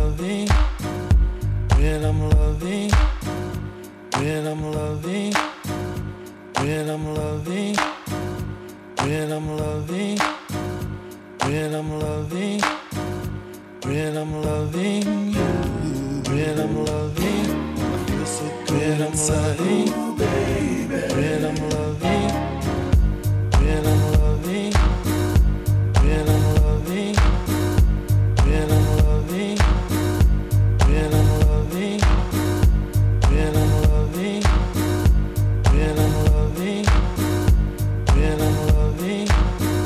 loving, when I'm loving, when I'm loving, when I'm loving, when I'm loving, when I'm loving, when I'm loving you, when I'm loving, I feel so good inside, baby, when I'm loving, when I'm loving, when I'm loving, when I'm loving, when I'm loving, when I'm loving, when I'm loving, when I'm loving, when I'm loving, when I'm loving, when I'm loving, when I'm loving, when I'm loving.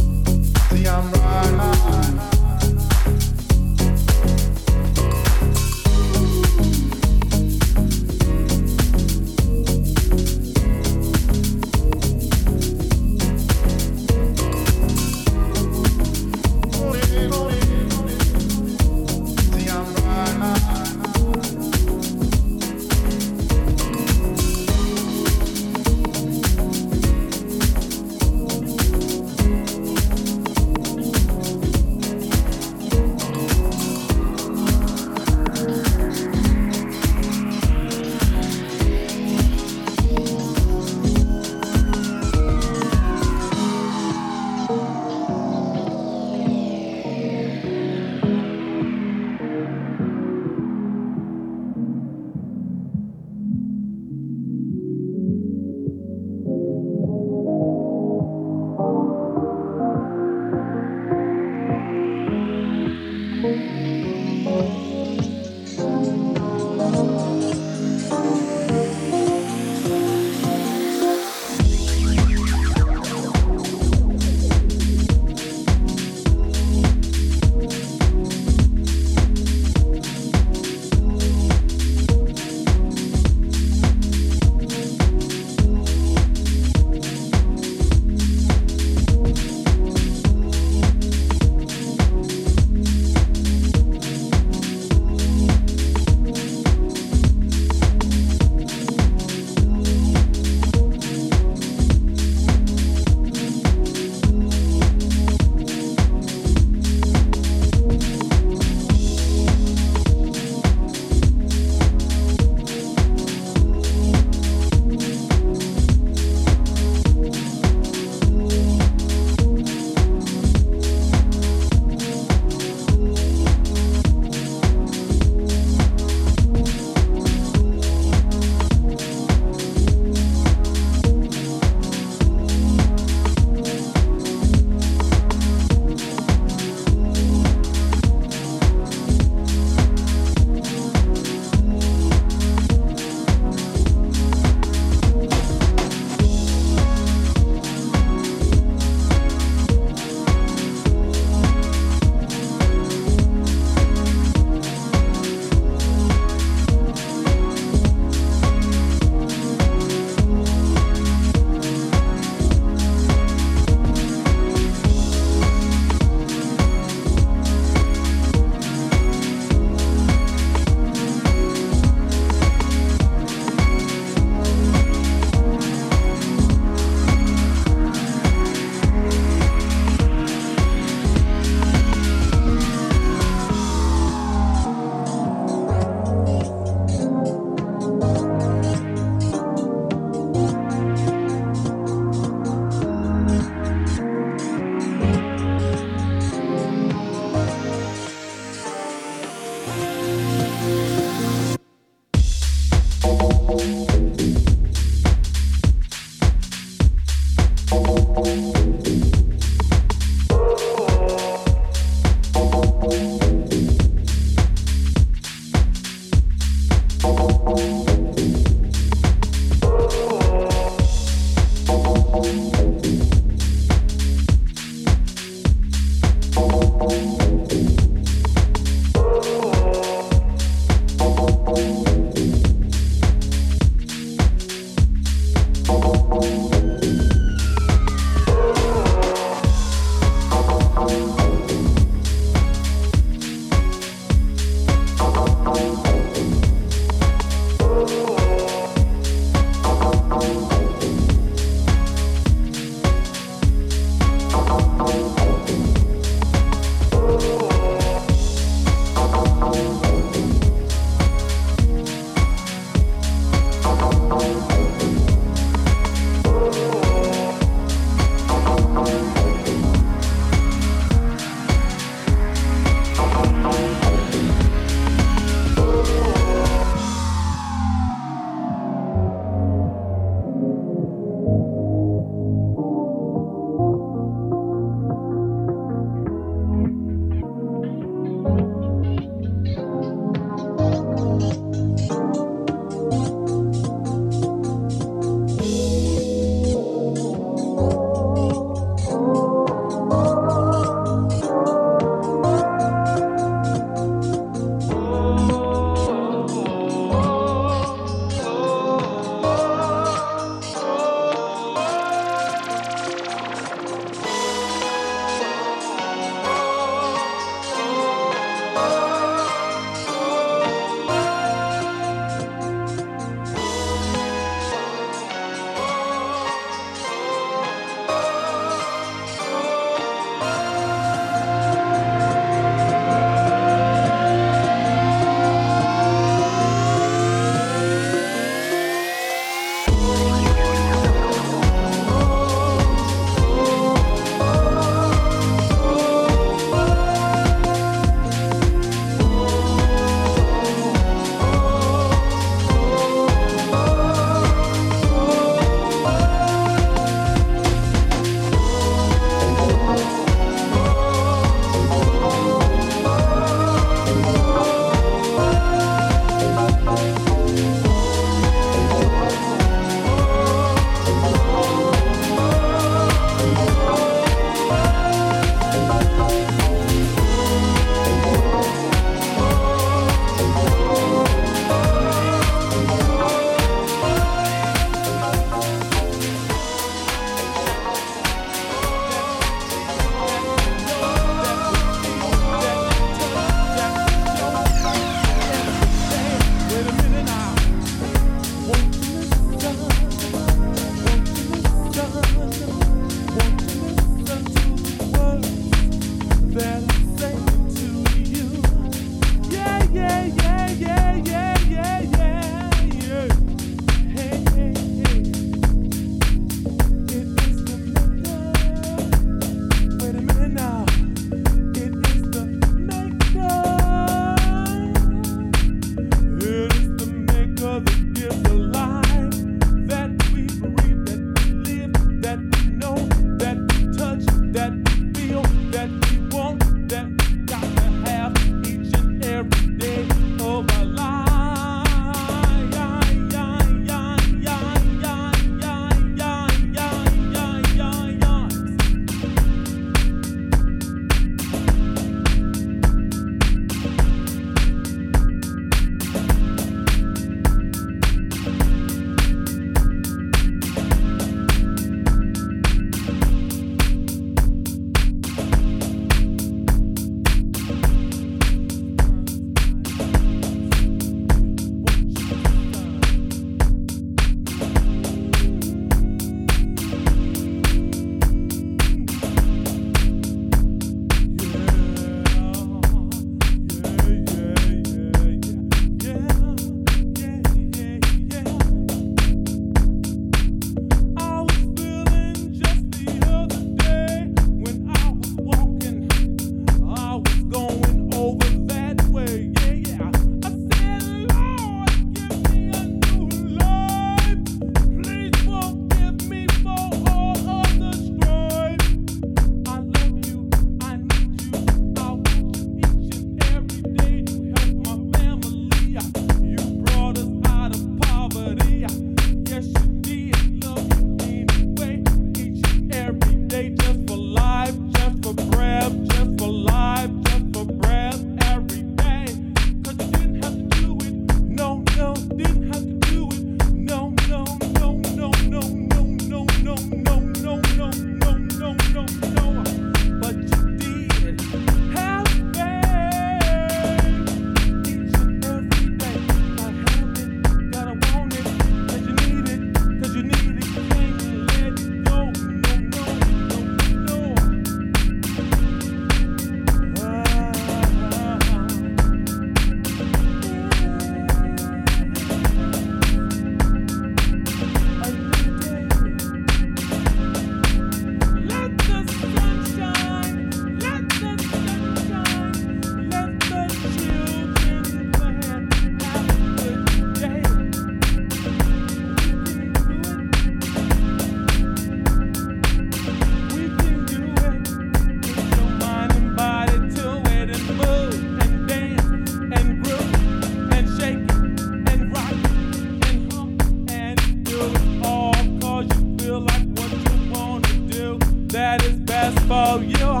fall, you know,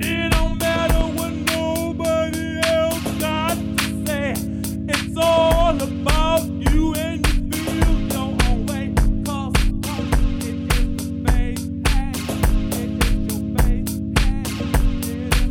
it don't matter what nobody else got to say. It's all about you and you feel your own way. Cause it is the face, it is your face, it is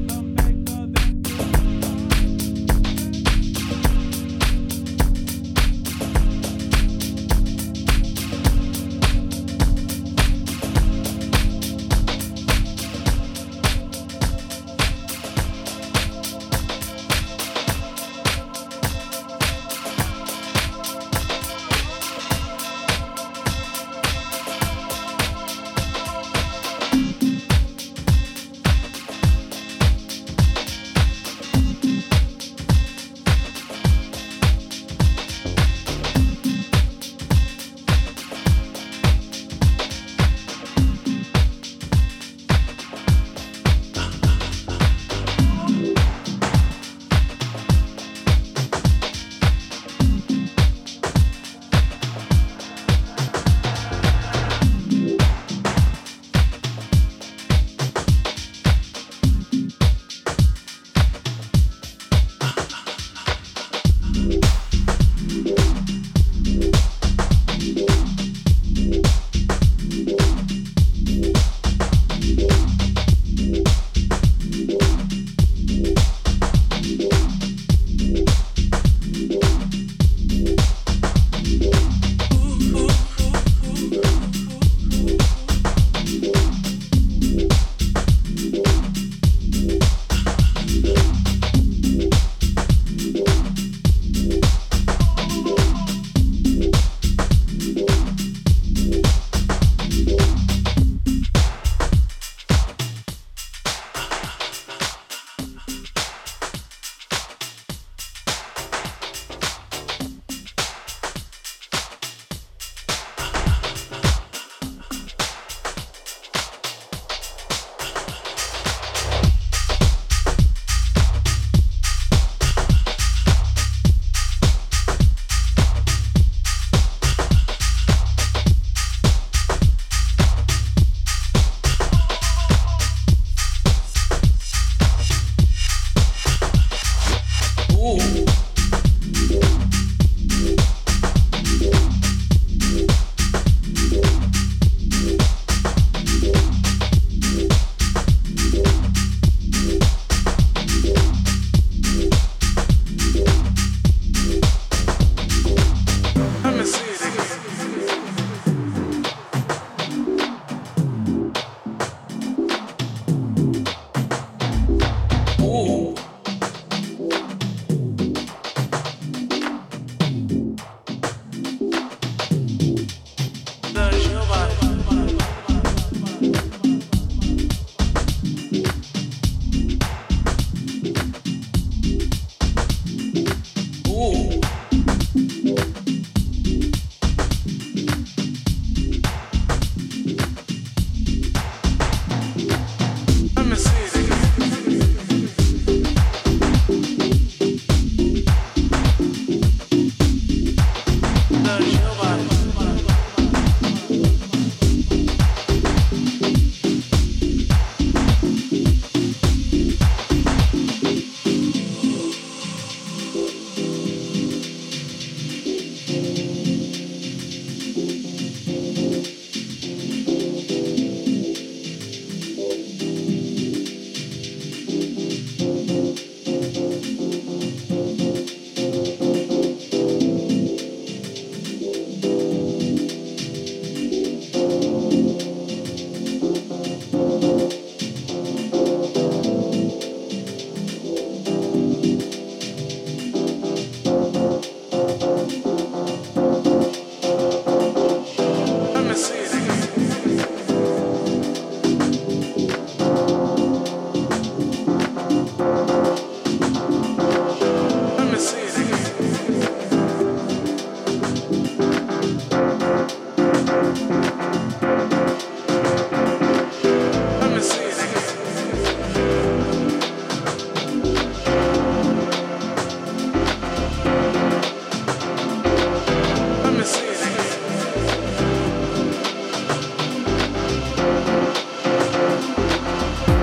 the maker